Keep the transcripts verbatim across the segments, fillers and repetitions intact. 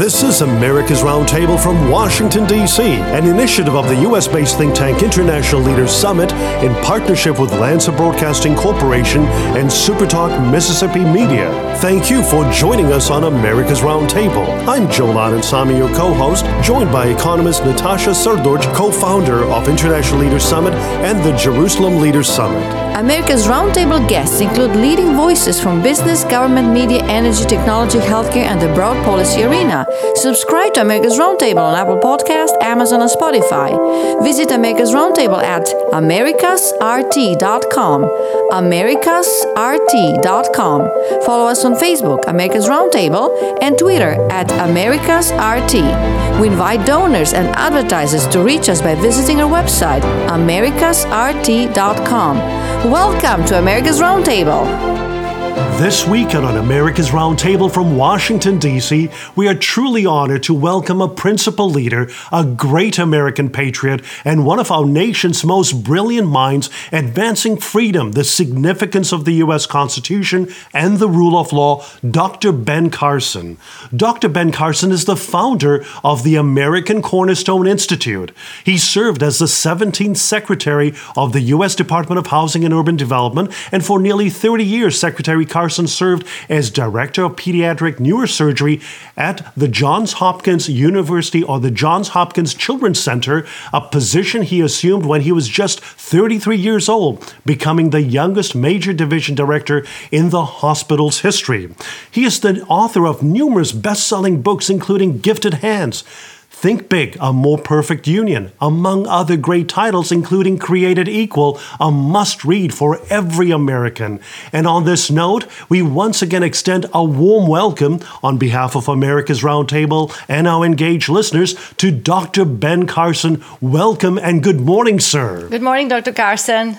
This is America's Roundtable from Washington, D C, an initiative of the U S-based think tank International Leaders Summit in partnership with Lancer Broadcasting Corporation and Supertalk Mississippi Media. Thank you for joining us on America's Roundtable. I'm Joel Anand Samy, your co-host, joined by economist Natasha Srdoc, co-founder of International Leaders Summit and the Jerusalem Leaders Summit. America's Roundtable guests include leading voices from business, government, media, energy, technology, healthcare, and the broad policy arena. Subscribe to America's Roundtable on Apple Podcasts, Amazon, and Spotify. Visit America's Roundtable at americas r t dot com. americas r t dot com. Follow us on Facebook, America's Roundtable, and Twitter at americasrt. We invite donors and advertisers to reach us by visiting our website, americas r t dot com. Welcome to America's Roundtable. This week on America's Roundtable from Washington, D C, we are truly honored to welcome a principal leader, a great American patriot, and one of our nation's most brilliant minds advancing freedom, the significance of the U S. Constitution, and the rule of law, Doctor Ben Carson. Doctor Ben Carson is the founder of the American Cornerstone Institute. He served as the seventeenth Secretary of the U S. Department of Housing and Urban Development, and for nearly thirty years, Secretary Carson served as Director of Pediatric Neurosurgery at the Johns Hopkins University or the Johns Hopkins Children's Center, a position he assumed when he was just thirty-three years old, becoming the youngest major division director in the hospital's history. He is the author of numerous best-selling books, including Gifted Hands, Think Big, A More Perfect Union, among other great titles, including Created Equal, a must-read for every American. And on this note, we once again extend a warm welcome on behalf of America's Roundtable and our engaged listeners to Doctor Ben Carson. Welcome and good morning, sir. Good morning, Doctor Carson.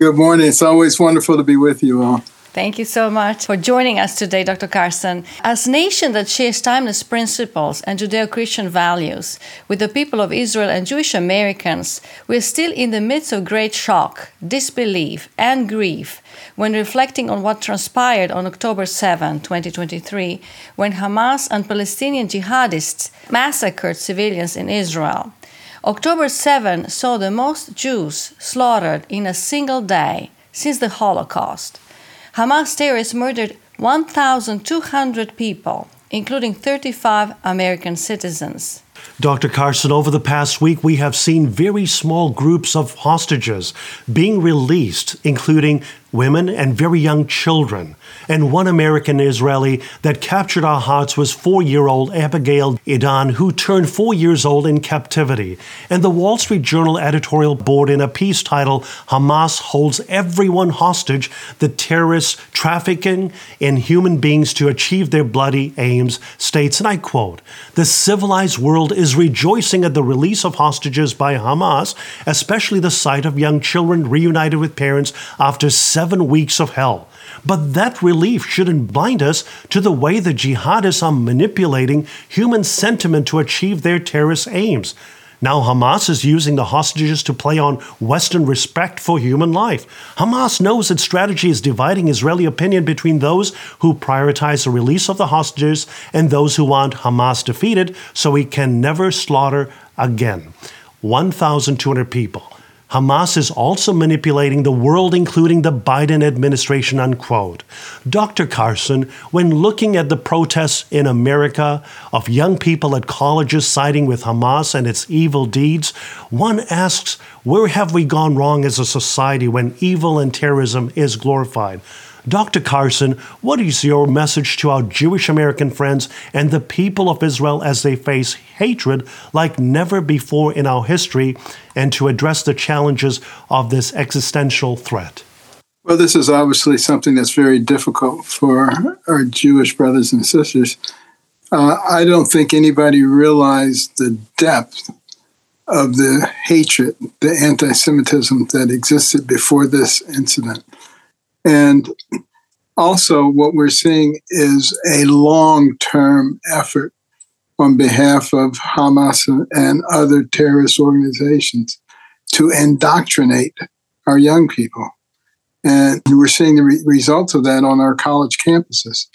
Good morning. It's always wonderful to be with you all. Thank you so much for joining us today, Doctor Carson. As a nation that shares timeless principles and Judeo-Christian values with the people of Israel and Jewish Americans, we are still in the midst of great shock, disbelief, and grief when reflecting on what transpired on October seventh, twenty twenty-three, when Hamas and Palestinian jihadists massacred civilians in Israel. October seventh saw the most Jews slaughtered in a single day since the Holocaust. Hamas terrorists murdered one thousand two hundred people, including thirty-five American citizens. Doctor Carson, over the past week, we have seen very small groups of hostages being released, including women and very young children. And one American Israeli that captured our hearts was four-year-old Abigail Idan, who turned four years old in captivity. And the Wall Street Journal editorial board, in a piece titled "Hamas Holds Everyone Hostage, the Terrorists Trafficking in Human Beings to Achieve Their Bloody Aims," states, and I quote, "The civilized world is rejoicing at the release of hostages by Hamas, especially the sight of young children reunited with parents after seven weeks of hell. But that relief shouldn't blind us to the way the jihadists are manipulating human sentiment to achieve their terrorist aims. Now Hamas is using the hostages to play on Western respect for human life. Hamas knows its strategy is dividing Israeli opinion between those who prioritize the release of the hostages and those who want Hamas defeated so it can never slaughter again one thousand two hundred people. Hamas is also manipulating the world, including the Biden administration," unquote. Doctor Carson, when looking at the protests in America of young people at colleges siding with Hamas and its evil deeds, one asks, where have we gone wrong as a society when evil and terrorism is glorified? Doctor Carson, what is your message to our Jewish American friends and the people of Israel as they face hatred like never before in our history and to address the challenges of this existential threat? Well, this is obviously something that's very difficult for our Jewish brothers and sisters. Uh, I don't think anybody realized the depth of the hatred, the anti-Semitism that existed before this incident. And also what we're seeing is a long-term effort on behalf of Hamas and other terrorist organizations to indoctrinate our young people. And we're seeing the re- results of that on our college campuses.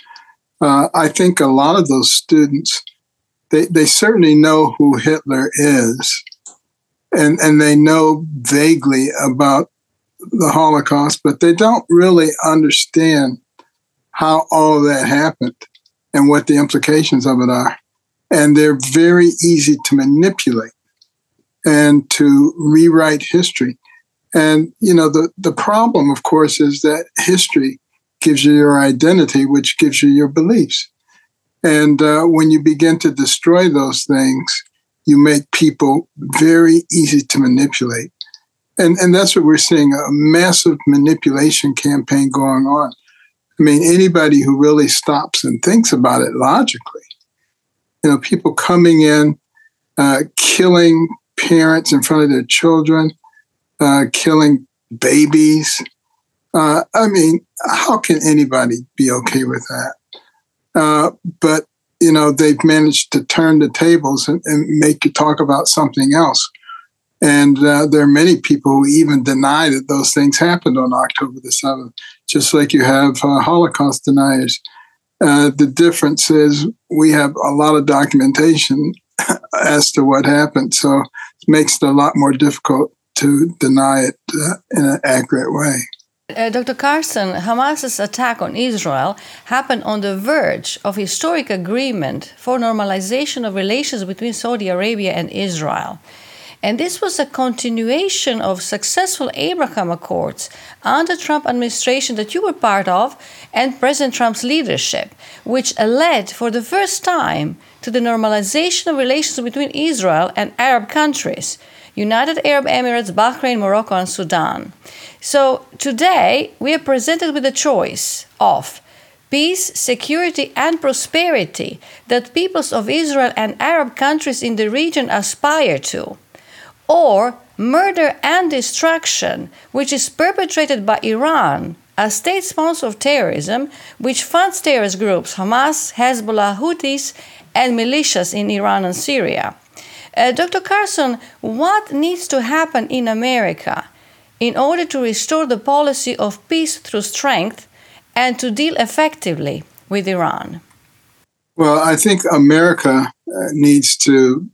Uh, I think a lot of those students they, they certainly know who Hitler is, and, and they know vaguely about the Holocaust, but they don't really understand how all of that happened and what the implications of it are. And they're very easy to manipulate and to rewrite history. And, you know, the, the problem, of course, is that history gives you your identity, which gives you your beliefs. And uh, when you begin to destroy those things, you make people very easy to manipulate. And and that's what we're seeing, a massive manipulation campaign going on. I mean, anybody who really stops and thinks about it logically, you know, people coming in, uh, killing parents in front of their children, uh, killing babies. Uh, I mean, how can anybody be okay with that? Uh, but, you know, they've managed to turn the tables and, and make you talk about something else. And uh, there are many people who even deny that those things happened on October the seventh, just like you have uh, Holocaust deniers. Uh, the difference is we have a lot of documentation as to what happened, so it makes it a lot more difficult to deny it uh, in an accurate way. Uh, Doctor Carson, Hamas's attack on Israel happened on the verge of historic agreement for normalization of relations between Saudi Arabia and Israel. And this was a continuation of successful Abraham Accords under Trump administration that you were part of and President Trump's leadership, which led for the first time to the normalization of relations between Israel and Arab countries, United Arab Emirates, Bahrain, Morocco, and Sudan. So today we are presented with a choice of peace, security, and prosperity that peoples of Israel and Arab countries in the region aspire to, or murder and destruction, which is perpetrated by Iran, a state sponsor of terrorism, which funds terrorist groups, Hamas, Hezbollah, Houthis, and militias in Iran and Syria. Uh, Doctor Carson, what needs to happen in America in order to restore the policy of peace through strength and to deal effectively with Iran? Well, I think America needs to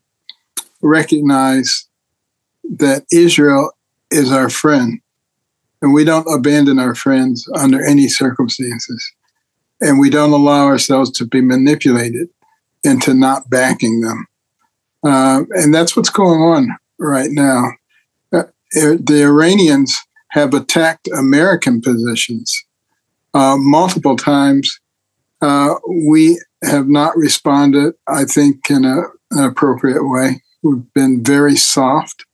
recognize that Israel is our friend, and we don't abandon our friends under any circumstances, and we don't allow ourselves to be manipulated into not backing them. Uh, and that's what's going on right now. Uh, the Iranians have attacked American positions uh, multiple times. Uh, we have not responded, I think, in a, an appropriate way. We've been very soft.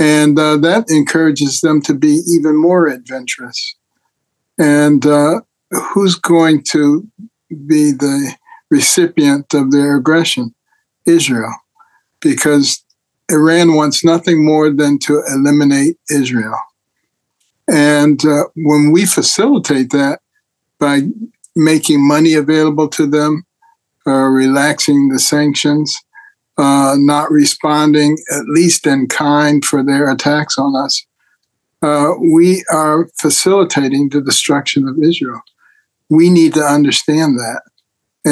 And uh, that encourages them to be even more adventurous. And uh, who's going to be the recipient of their aggression? Israel. Because Iran wants nothing more than to eliminate Israel. And uh, when we facilitate that by making money available to them, uh, relaxing the sanctions, Uh, not responding, at least in kind, for their attacks on us, uh, we are facilitating the destruction of Israel. We need to understand that.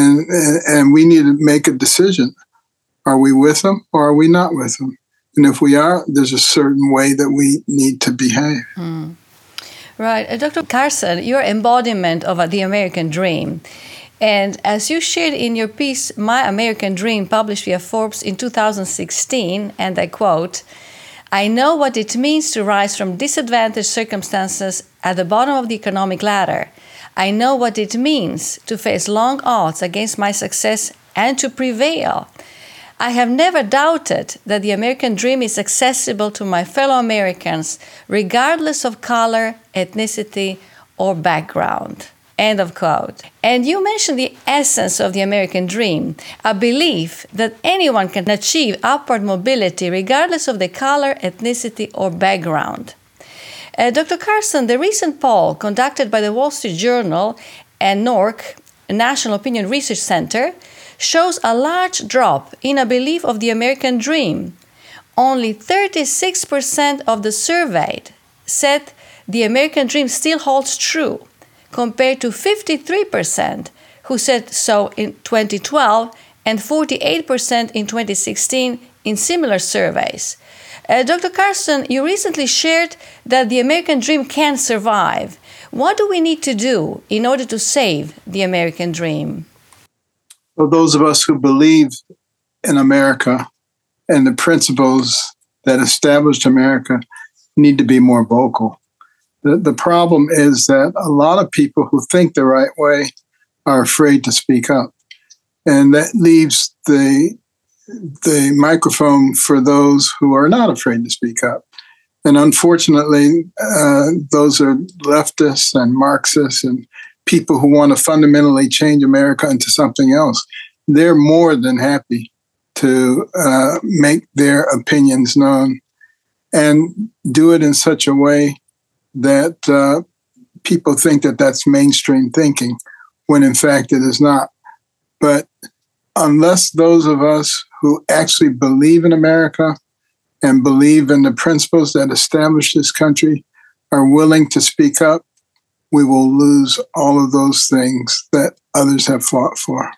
And, and and we need to make a decision. Are we with them or are we not with them? And if we are, there's a certain way that we need to behave. Mm. Right. Uh, Doctor Carson, your embodiment of uh, the American dream. And as you shared in your piece, My American Dream, published via Forbes in two thousand sixteen, and I quote, "I know what it means to rise from disadvantaged circumstances at the bottom of the economic ladder. I know what it means to face long odds against my success and to prevail. I have never doubted that the American dream is accessible to my fellow Americans, regardless of color, ethnicity, or background." End of quote. And you mentioned the essence of the American dream, a belief that anyone can achieve upward mobility regardless of their color, ethnicity, or background. Uh, Doctor Carson, the recent poll conducted by the Wall Street Journal and N O R C, National Opinion Research Center, shows a large drop in a belief of the American dream. Only thirty-six percent of the surveyed said the American dream still holds true, compared to fifty-three percent who said so in twenty twelve and forty-eight percent in twenty sixteen in similar surveys. Uh, Doctor Carson, you recently shared that the American dream can survive. What do we need to do in order to save the American dream? Well, those of us who believe in America and the principles that established America need to be more vocal. The, the problem is that a lot of people who think the right way are afraid to speak up. And that leaves the the microphone for those who are not afraid to speak up. And unfortunately, uh, those are leftists and Marxists and people who want to fundamentally change America into something else. They're more than happy to uh, make their opinions known and do it in such a way that uh, people think that that's mainstream thinking, when in fact it is not. But unless those of us who actually believe in America and believe in the principles that establish this country are willing to speak up, we will lose all of those things that others have fought for.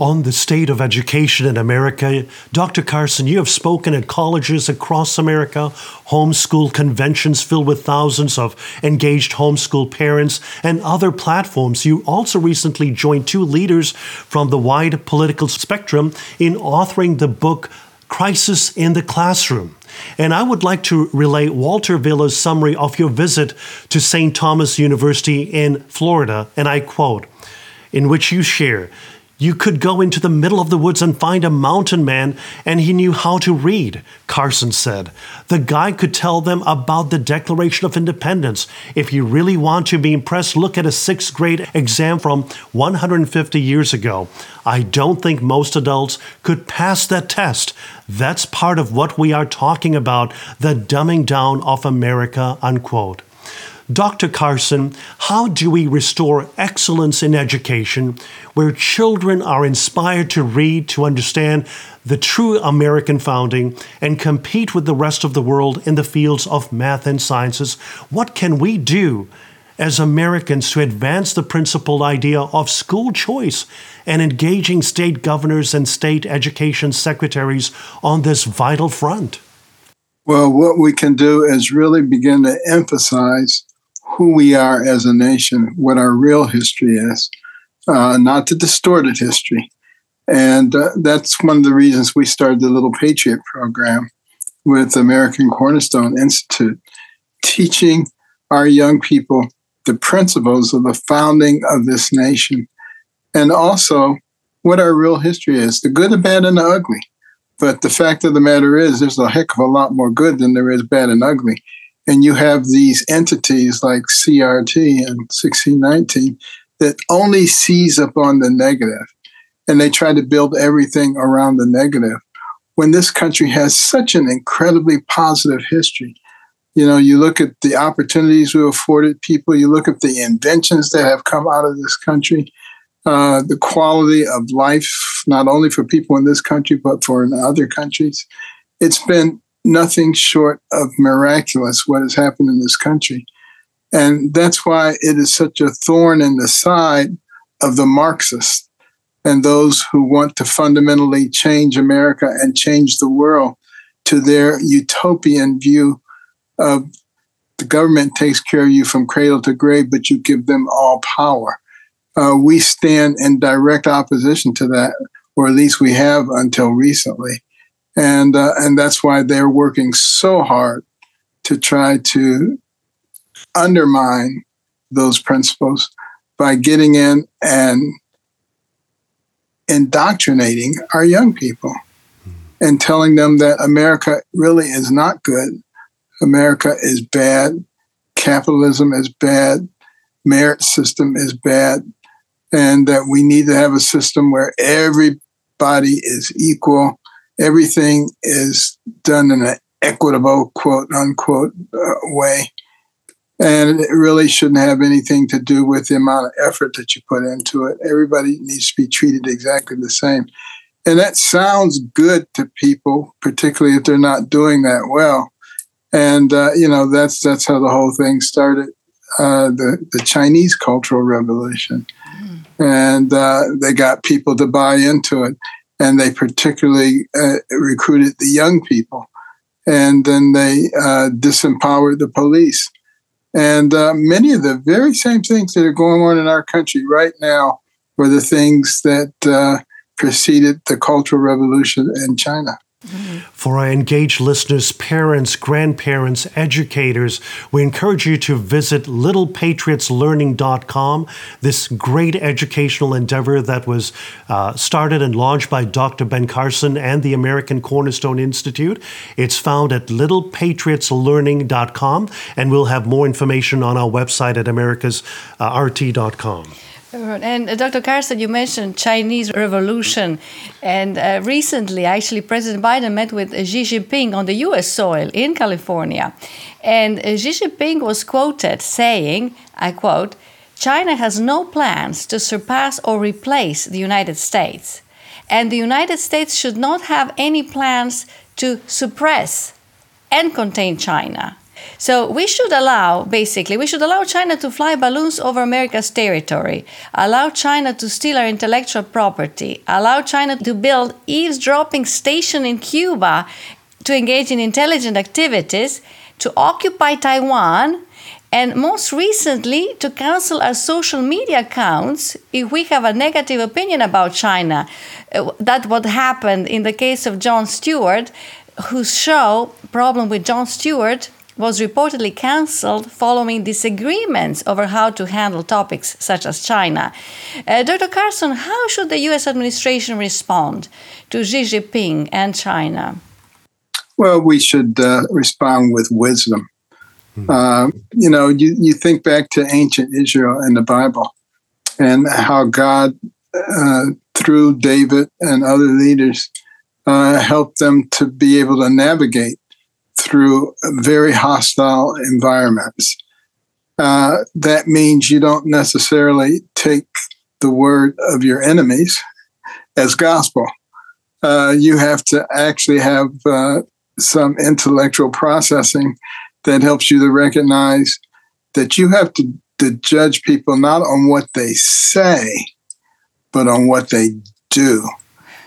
On the state of education in America, Doctor Carson, you have spoken at colleges across America, homeschool conventions filled with thousands of engaged homeschool parents, and other platforms. You also recently joined two leaders from the wide political spectrum in authoring the book Crisis in the Classroom. And I would like to relay Walter Villa's summary of your visit to Saint Thomas University in Florida, and I quote, in which you share, "You could go into the middle of the woods and find a mountain man, and he knew how to read," Carson said. "The guy could tell them about the Declaration of Independence. If you really want to be impressed, look at a sixth grade exam from one hundred fifty years ago. I don't think most adults could pass that test. That's part of what we are talking about, the dumbing down of America," unquote. Doctor Carson, how do we restore excellence in education where children are inspired to read, to understand the true American founding, and compete with the rest of the world in the fields of math and sciences? What can we do as Americans to advance the principled idea of school choice and engaging state governors and state education secretaries on this vital front? Well, what we can do is really begin to emphasize who we are as a nation, what our real history is, uh, not the distorted history. And uh, that's one of the reasons we started the Little Patriot program with American Cornerstone Institute, teaching our young people the principles of the founding of this nation, and also what our real history is, the good, the bad, and the ugly. But the fact of the matter is, there's a heck of a lot more good than there is bad and ugly. And you have these entities like C R T and sixteen nineteen that only seize upon the negative, and they try to build everything around the negative, when this country has such an incredibly positive history. You know, you look at the opportunities we afforded people, you look at the inventions that have come out of this country, uh, the quality of life, not only for people in this country, but for in other countries. It's been nothing short of miraculous what has happened in this country. And that's why it is such a thorn in the side of the Marxists and those who want to fundamentally change America and change the world to their utopian view of the government takes care of you from cradle to grave, but you give them all power. Uh, we stand in direct opposition to that, or at least we have until recently. And uh, and that's why they're working so hard to try to undermine those principles by getting in and indoctrinating our young people and telling them that America really is not good. America is bad. Capitalism is bad. Merit system is bad. And that we need to have a system where everybody is equal. Everything is done in an equitable, quote unquote, uh, way. And it really shouldn't have anything to do with the amount of effort that you put into it. Everybody needs to be treated exactly the same. And that sounds good to people, particularly if they're not doing that well. And, uh, you know, that's that's how the whole thing started, uh, the, the Chinese Cultural Revolution. Mm. And uh, they got people to buy into it. and they particularly uh, recruited the young people. And then they uh, disempowered the police. And uh, many of the very same things that are going on in our country right now were the things that uh, preceded the Cultural Revolution in China. Mm-hmm. For our engaged listeners, parents, grandparents, educators, we encourage you to visit little patriots learning dot com, this great educational endeavor that was uh, started and launched by Doctor Ben Carson and the American Cornerstone Institute. It's found at little patriots learning dot com, and we'll have more information on our website at americas r t dot com. And uh, Doctor Carson, you mentioned Chinese Revolution, and uh, recently, actually, President Biden met with uh, Xi Jinping on the U S soil in California, and uh, Xi Jinping was quoted saying, I quote, "China has no plans to surpass or replace the United States, and the United States should not have any plans to suppress and contain China." So we should allow, basically, we should allow China to fly balloons over America's territory, allow China to steal our intellectual property, allow China to build eavesdropping station in Cuba to engage in intelligent activities, to occupy Taiwan, and most recently, to cancel our social media accounts if we have a negative opinion about China. That's what happened in the case of Jon Stewart, whose show, Problem with Jon Stewart, was reportedly cancelled following disagreements over how to handle topics such as China. Uh, Doctor Carson, how should the U S administration respond to Xi Jinping and China? Well, we should uh, respond with wisdom. Mm-hmm. Uh, you know, you, you think back to ancient Israel and the Bible and how God, uh, through David and other leaders, uh, helped them to be able to navigate through very hostile environments. Uh, that means you don't necessarily take the word of your enemies as gospel. Uh, you have to actually have uh, some intellectual processing that helps you to recognize that you have to, to judge people not on what they say, but on what they do.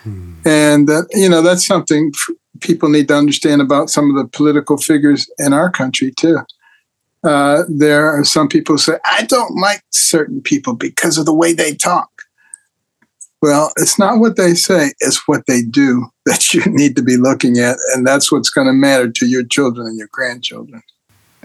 Hmm. And, uh, you know, that's something f- people need to understand about some of the political figures in our country, too. Uh, there are some people who say, I don't like certain people because of the way they talk. Well, it's not what they say, it's what they do that you need to be looking at, and that's what's going to matter to your children and your grandchildren.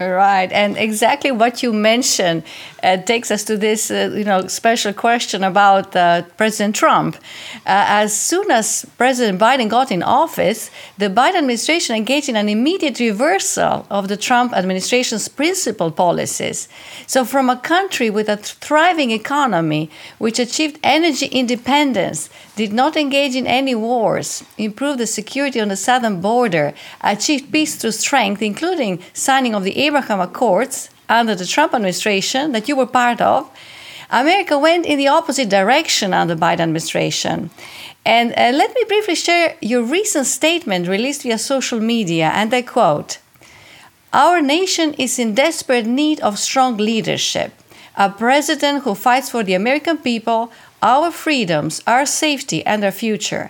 Right, and exactly what you mentioned uh, takes us to this, uh, you know, special question about uh, President Trump. Uh, as soon as President Biden got in office, the Biden administration engaged in an immediate reversal of the Trump administration's principal policies. So, from a country with a thriving economy, which achieved energy independence, did not engage in any wars, improved the security on the southern border, achieved peace through strength, including signing of the Abraham Accords under the Trump administration that you were part of, America went in the opposite direction under the Biden administration. And uh, let me briefly share your recent statement released via social media, and I quote, "Our nation is in desperate need of strong leadership, a president who fights for the American people, our freedoms, our safety, and our future.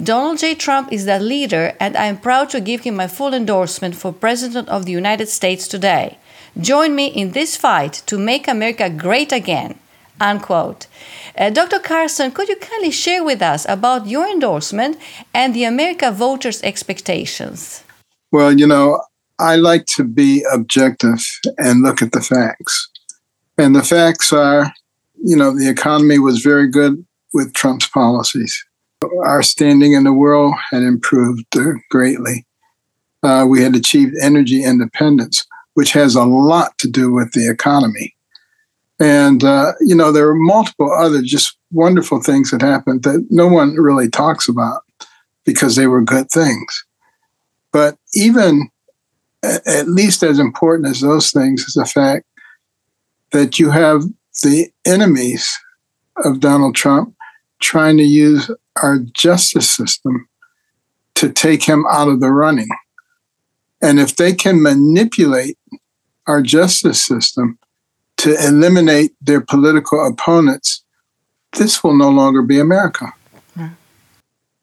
Donald J. Trump is that leader, and I am proud to give him my full endorsement for President of the United States today. Join me in this fight to make America great again." Unquote. Uh, Doctor Carson, could you kindly share with us about your endorsement and the America voters' expectations? Well, you know, I like to be objective and look at the facts. And the facts are, you know, the economy was very good with Trump's policies. Our standing in the world had improved greatly. Uh, we had achieved energy independence, which has a lot to do with the economy. And, uh, you know, there are multiple other just wonderful things that happened that no one really talks about because they were good things. But even at least as important as those things is the fact that you have the enemies of Donald Trump trying to use our justice system to take him out of the running. And if they can manipulate our justice system to eliminate their political opponents, this will no longer be America. Yeah.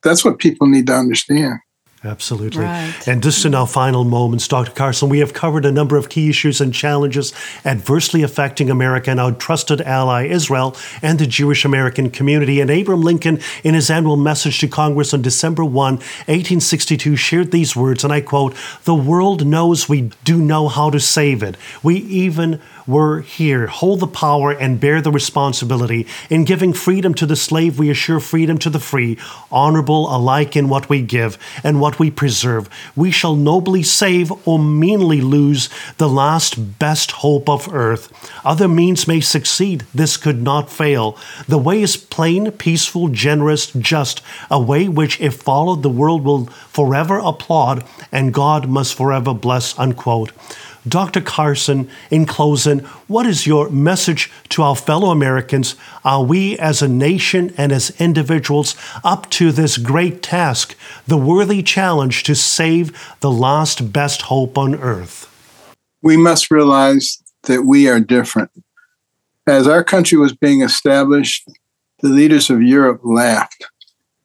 That's what people need to understand. Absolutely. Right. And just in our final moments, Doctor Carson, we have covered a number of key issues and challenges adversely affecting America and our trusted ally Israel and the Jewish American community. And Abraham Lincoln, in his annual message to Congress on December first, eighteen sixty-two, shared these words, and I quote, "The world knows we do know how to save it. We even were here. Hold the power and bear the responsibility. In giving freedom to the slave, we assure freedom to the free, honorable alike in what we give and what we preserve. We shall nobly save or meanly lose the last best hope of earth. Other means may succeed. This could not fail. The way is plain, peaceful, generous, just, a way which, if followed, the world will forever applaud and God must forever bless," unquote. Doctor Carson, in closing, what is your message to our fellow Americans? Are we as a nation and as individuals up to this great task, the worthy challenge to save the last best hope on earth? We must realize that we are different. As our country was being established, the leaders of Europe laughed.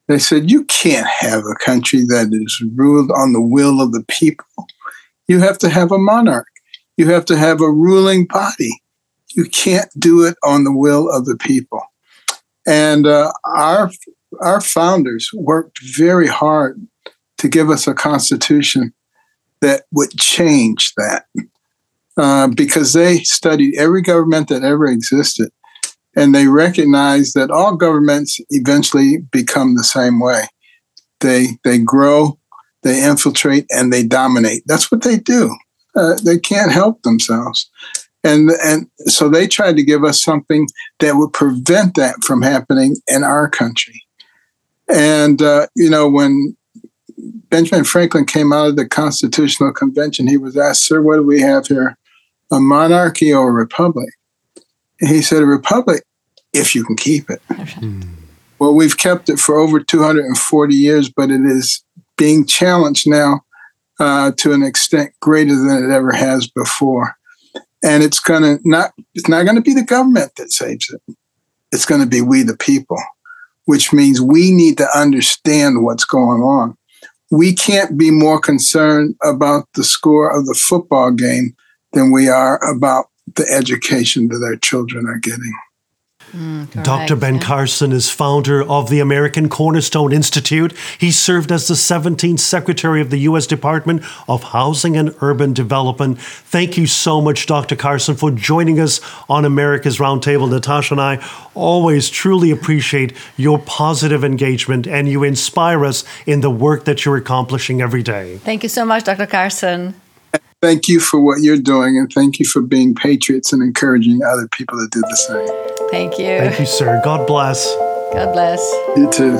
They said, "You can't have a country that is ruled on the will of the people. You have to have a monarch. You have to have a ruling body. You can't do it on the will of the people." And uh, our our founders worked very hard to give us a constitution that would change that, uh, because they studied every government that ever existed, and they recognized that all governments eventually become the same way. They they grow, they infiltrate, and they dominate. That's what they do. Uh, they can't help themselves. And and so they tried to give us something that would prevent that from happening in our country. And, uh, you know, when Benjamin Franklin came out of the Constitutional Convention, he was asked, "Sir, what do we have here, a monarchy or a republic?" And he said, "A republic, if you can keep it." Mm. Well, we've kept it for over two hundred forty years, but it is being challenged now uh, to an extent greater than it ever has before. And it's going to not it's not going to be the government that saves it. It's going to be we, the people, which means we need to understand what's going on. We can't be more concerned about the score of the football game than we are about the education that our children are getting. Mm, Doctor Ben Carson is founder of the American Cornerstone Institute. He served as the seventeenth Secretary of the U S Department of Housing and Urban Development. Thank you so much, Doctor Carson, for joining us on America's Roundtable. Natasha and I always truly appreciate your positive engagement, and you inspire us in the work that you're accomplishing every day. Thank you so much, Doctor Carson. Thank you for what you're doing, and thank you for being patriots and encouraging other people to do the same. Thank you. Thank you, sir. God bless. God bless. You too.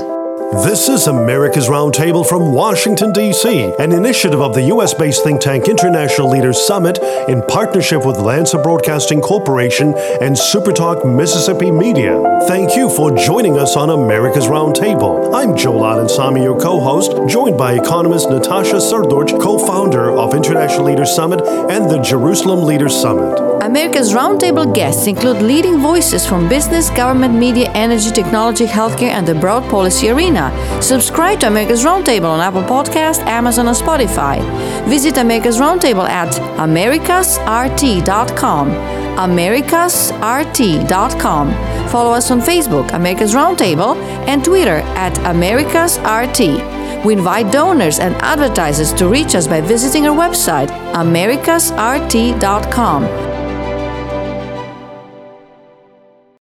This is America's Roundtable from Washington, D C, an initiative of the U S-based think tank International Leaders Summit in partnership with Lancer Broadcasting Corporation and Supertalk Mississippi Media. Thank you for joining us on America's Roundtable. I'm Joel Anand Samy, your co-host, joined by economist Natasha Srdoc, co-founder of International Leaders Summit and the Jerusalem Leaders Summit. America's Roundtable guests include leading voices from business, government, media, energy, technology, healthcare, and the broad policy arena. Subscribe to America's Roundtable on Apple Podcasts, Amazon, and Spotify. Visit America's Roundtable at americas r t dot com. americas r t dot com. Follow us on Facebook, America's Roundtable, and Twitter at americasrt. We invite donors and advertisers to reach us by visiting our website, americas r t dot com.